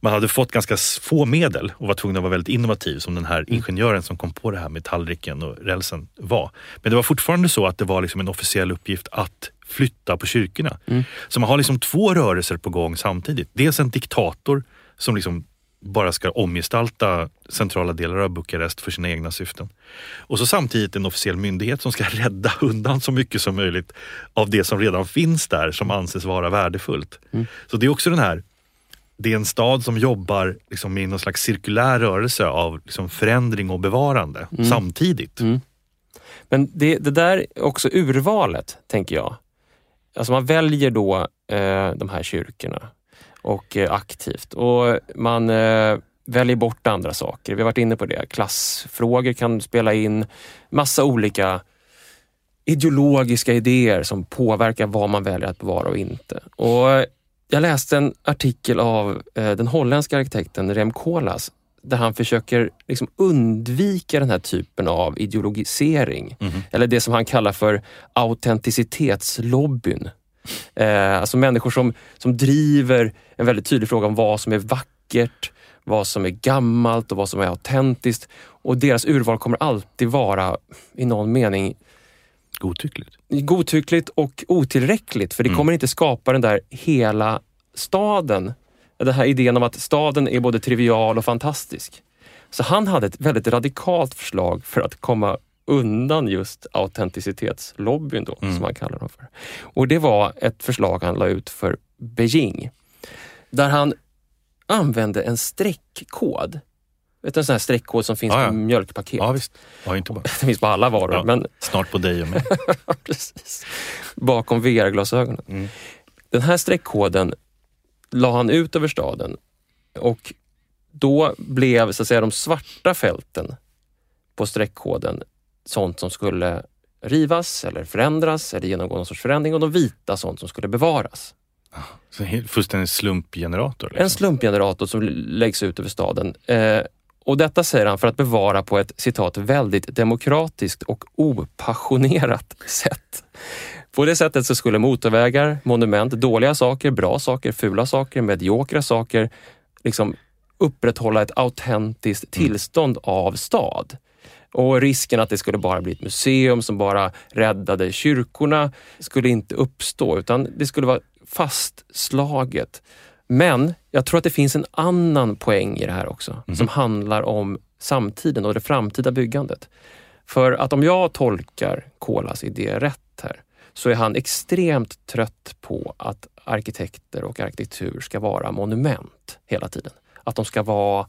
Man hade fått ganska få medel och var tvungen att vara väldigt innovativ, som den här ingenjören som kom på det här med tallriken och rälsen var. Men det var fortfarande så att det var liksom en officiell uppgift att flytta på kyrkorna. Mm. Så man har liksom två rörelser på gång samtidigt. Dels en diktator som liksom bara ska omgestalta centrala delar av Bukarest för sina egna syften. Och så samtidigt en officiell myndighet som ska rädda undan så mycket som möjligt av det som redan finns där som anses vara värdefullt. Mm. Så det är också den här, det är en stad som jobbar liksom i någon slags cirkulär rörelse av liksom förändring och bevarande samtidigt. Mm. Men det där också urvalet, tänker jag. Alltså man väljer då de här kyrkorna och aktivt. Och man väljer bort andra saker. Vi har varit inne på det. Klassfrågor kan spela in. Massa olika ideologiska idéer som påverkar vad man väljer att bevara och inte. Och jag läste en artikel av den holländska arkitekten Rem Koolhaas, där han försöker liksom undvika den här typen av ideologisering. Eller det som han kallar för autenticitetslobbyn. Alltså människor som driver en väldigt tydlig fråga om vad som är vackert, vad som är gammalt och vad som är autentiskt. Och deras urval kommer alltid vara i någon mening godtyckligt och otillräckligt. För det kommer inte skapa den där hela staden. Den här idén om att staden är både trivial och fantastisk. Så han hade ett väldigt radikalt förslag för att komma undan just autenticitetslobbyn då, som man kallar dem för. Och det var ett förslag han la ut för Beijing, där han använde en streckkod. Vet du, en sån här streckkod som finns på mjölkpaket? Ja, visst. Ja, inte bara. Det finns på alla varor. Ja, men snart på dig och mig. Precis. Bakom VR-glasögonen. Mm. Den här streckkoden la han ut över staden, och då blev så att säga de svarta fälten på streckkoden sånt som skulle rivas eller förändras eller genomgå någon sorts förändring, och de vita sånt som skulle bevaras. Så först en slumpgenerator? Liksom. En slumpgenerator som läggs ut över staden. Och detta säger han för att bevara på ett, citat, väldigt demokratiskt och opassionerat sätt. På det sättet så skulle motorvägar, monument, dåliga saker, bra saker, fula saker, mediokra saker liksom upprätthålla ett autentiskt tillstånd av stad. Och risken att det skulle bara bli ett museum som bara räddade kyrkorna skulle inte uppstå, utan det skulle vara fastslaget Men jag tror att det finns en annan poäng i det här också, som handlar om samtiden och det framtida byggandet. För att om jag tolkar Koolhaas idé rätt här, så är han extremt trött på att arkitekter och arkitektur ska vara monument hela tiden. Att de ska vara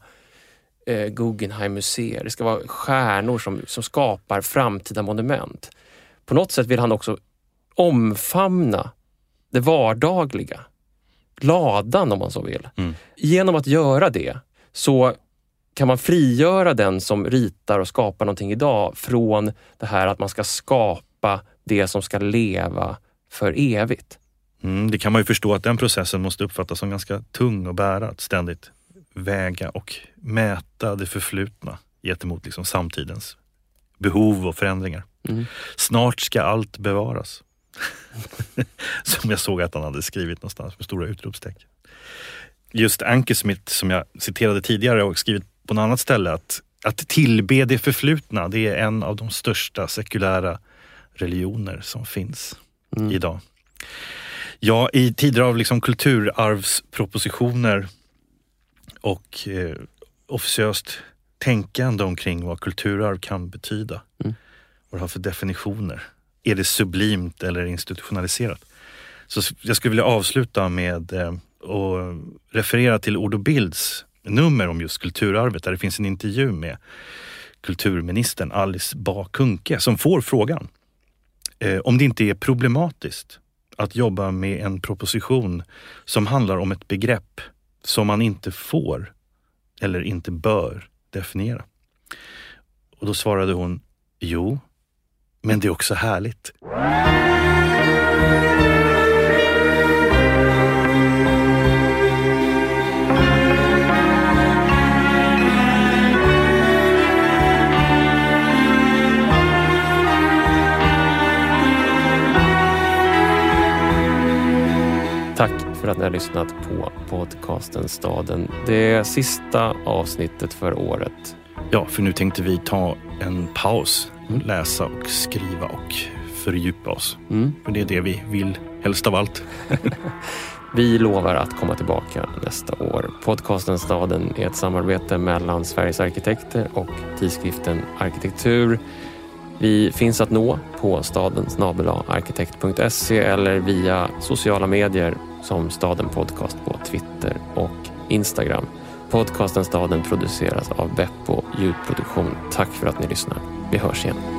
Guggenheim-museer, det ska vara stjärnor som skapar framtida monument. På något sätt vill han också omfamna det vardagliga, ladan om man så vill. Genom att göra det så kan man frigöra den som ritar och skapar någonting idag från det här att man ska skapa det som ska leva för evigt. Det kan man ju förstå att den processen måste uppfattas som ganska tung och bära, att ständigt väga och mäta det förflutna gentemot liksom samtidens behov och förändringar. Snart ska allt bevaras. Som jag såg att han hade skrivit någonstans med stora utropstecken. Just Ankersmith, som jag citerade tidigare och skrivit på något annat ställe, att tillbe det förflutna, det är en av de största sekulära religioner som finns idag. Ja, i tider av liksom kulturarvspropositioner och officiöst tänkande omkring vad kulturarv kan betyda och har för definitioner. Är det sublimt eller institutionaliserat? Så jag skulle vilja avsluta med och referera till Ord och Bilds nummer om just kulturarvet, där det finns en intervju med kulturministern Alice Bah Kuhnke, som får frågan om det inte är problematiskt att jobba med en proposition som handlar om ett begrepp som man inte får eller inte bör definiera. Och då svarade hon, jo, men det är också härligt. Tack för att ni har lyssnat på podcasten Staden. Det är sista avsnittet för året. Ja, för nu tänkte vi ta en paus. Läsa och skriva och fördjupa oss. För det är det vi vill helst av allt. Vi lovar att komma tillbaka nästa år. Podcasten Staden är ett samarbete mellan Sveriges arkitekter och tidskriften Arkitektur. Vi finns att nå på staden@arkitekt.se eller via sociala medier som Staden Podcast på Twitter och Instagram. Podcasten Staden produceras av Beppo Ljudproduktion. Tack för att ni lyssnar. Vi hörs igen.